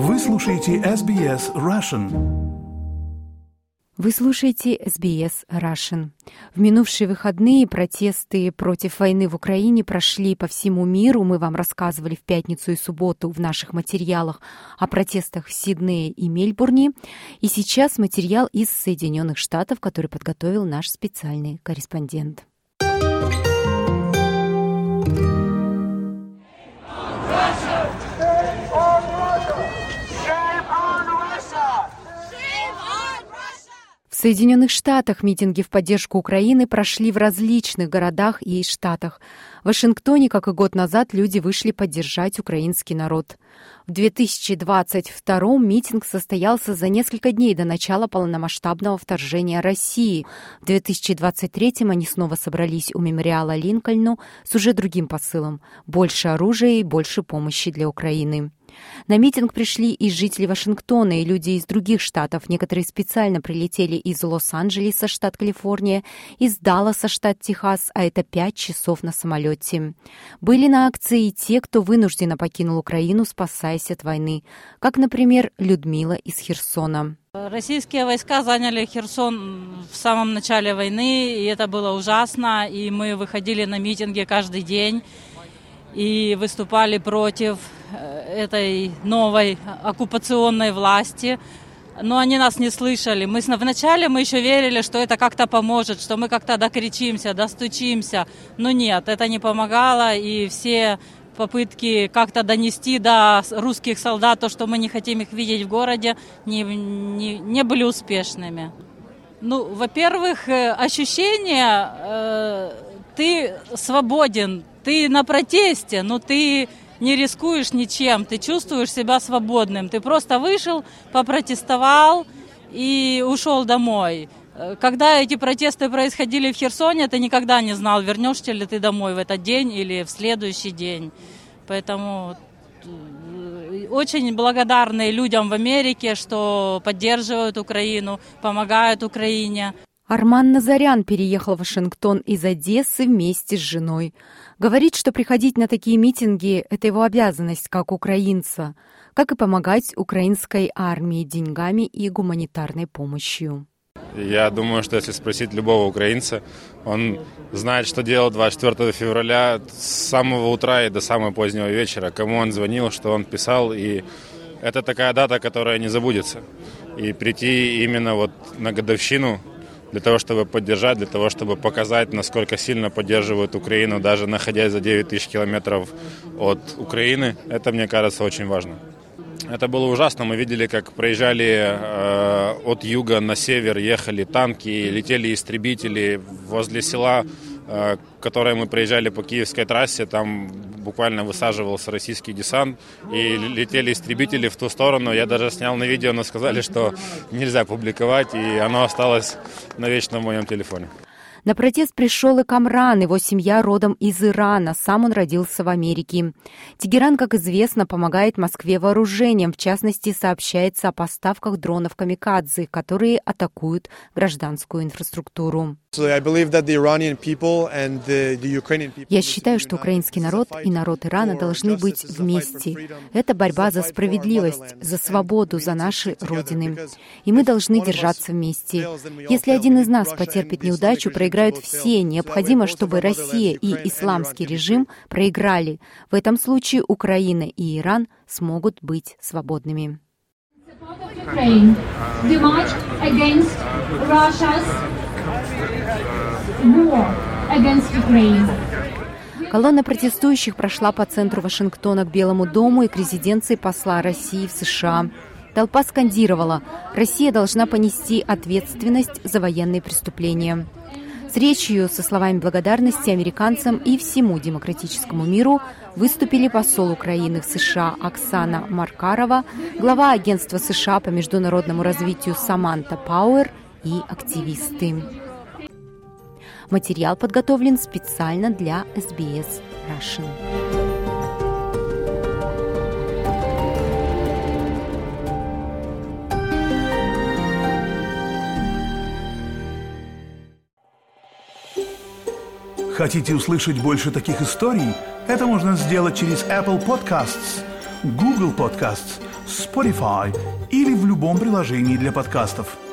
Вы слушаете SBS Russian. Вы слушаете SBS Russian. В минувшие выходные протесты против войны в Украине прошли по всему миру. Мы вам рассказывали в пятницу и субботу в наших материалах о протестах в Сиднее и Мельбурне. И сейчас материал из Соединенных Штатов, который подготовил наш специальный корреспондент. В Соединенных Штатах митинги в поддержку Украины прошли в различных городах и штатах. В Вашингтоне, как и год назад, люди вышли поддержать украинский народ. В 2022-м митинг состоялся за несколько дней до начала полномасштабного вторжения России. В 2023-м они снова собрались у мемориала Линкольну с уже другим посылом – больше оружия и больше помощи для Украины. На митинг пришли и жители Вашингтона, и люди из других штатов. Некоторые специально прилетели из Лос-Анджелеса, штат Калифорния, из Далласа, штат Техас, а это 5 часов на самолете. Были на акции и те, кто вынужденно покинул Украину, спасаясь от войны, как, например, Людмила из Херсона. Российские войска заняли Херсон в самом начале войны, и это было ужасно, и мы выходили на митинги каждый день и выступали против этой новой оккупационной власти, но они нас не слышали. Вначале мы еще верили, что это как-то поможет, что мы как-то докричимся, достучимся, но нет, это не помогало, и все попытки как-то донести до русских солдат то, что мы не хотим их видеть в городе, не были успешными. Во-первых, ощущение, ты свободен, ты на протесте, но ты не рискуешь ничем, ты чувствуешь себя свободным. Ты просто вышел, попротестовал и ушел домой. Когда эти протесты происходили в Херсоне, ты никогда не знал, вернешься ли ты домой в этот день или в следующий день. Поэтому очень благодарны людям в Америке, что поддерживают Украину, помогают Украине. Арман Назарян переехал в Вашингтон из Одессы вместе с женой. Говорит, что приходить на такие митинги – это его обязанность как украинца, как и помогать украинской армии деньгами и гуманитарной помощью. Я думаю, что если спросить любого украинца, он знает, что делал 24 февраля с самого утра и до самого позднего вечера, кому он звонил, что он писал, и это такая дата, которая не забудется. И прийти именно на годовщину – для того, чтобы поддержать, для того, чтобы показать, насколько сильно поддерживают Украину, даже находясь за 9 тысяч километров от Украины. Это, мне кажется, очень важно. Это было ужасно. Мы видели, как проезжали от юга на север, ехали танки, летели истребители возле села, которое мы проезжали по Киевской трассе. Там буквально высаживался российский десант, и летели истребители в ту сторону. Я даже снял на видео, но сказали, что нельзя публиковать, и оно осталось навечно в моем телефоне. На протест пришел и Камран, его семья родом из Ирана, сам он родился в Америке. Тегеран, как известно, помогает Москве вооружением, в частности, сообщается о поставках дронов камикадзе, которые атакуют гражданскую инфраструктуру. Я считаю, что украинский народ и народ Ирана должны быть вместе. Это борьба за справедливость, за свободу, за наши родины. И мы должны держаться вместе. Если один из нас потерпит неудачу, проиграют все. Необходимо, чтобы Россия и исламский режим проиграли. В этом случае Украина и Иран смогут быть свободными. Колонна протестующих прошла по центру Вашингтона к Белому дому и к резиденции посла России в США. Толпа скандировала: «Россия должна понести ответственность за военные преступления». С речью со словами благодарности американцам и всему демократическому миру выступили посол Украины в США Оксана Маркарова, глава агентства США по международному развитию Саманта Пауэр и активисты. Материал подготовлен специально для SBS Russian. Хотите услышать больше таких историй? Это можно сделать через Apple Podcasts, Google Podcasts, Spotify или в любом приложении для подкастов.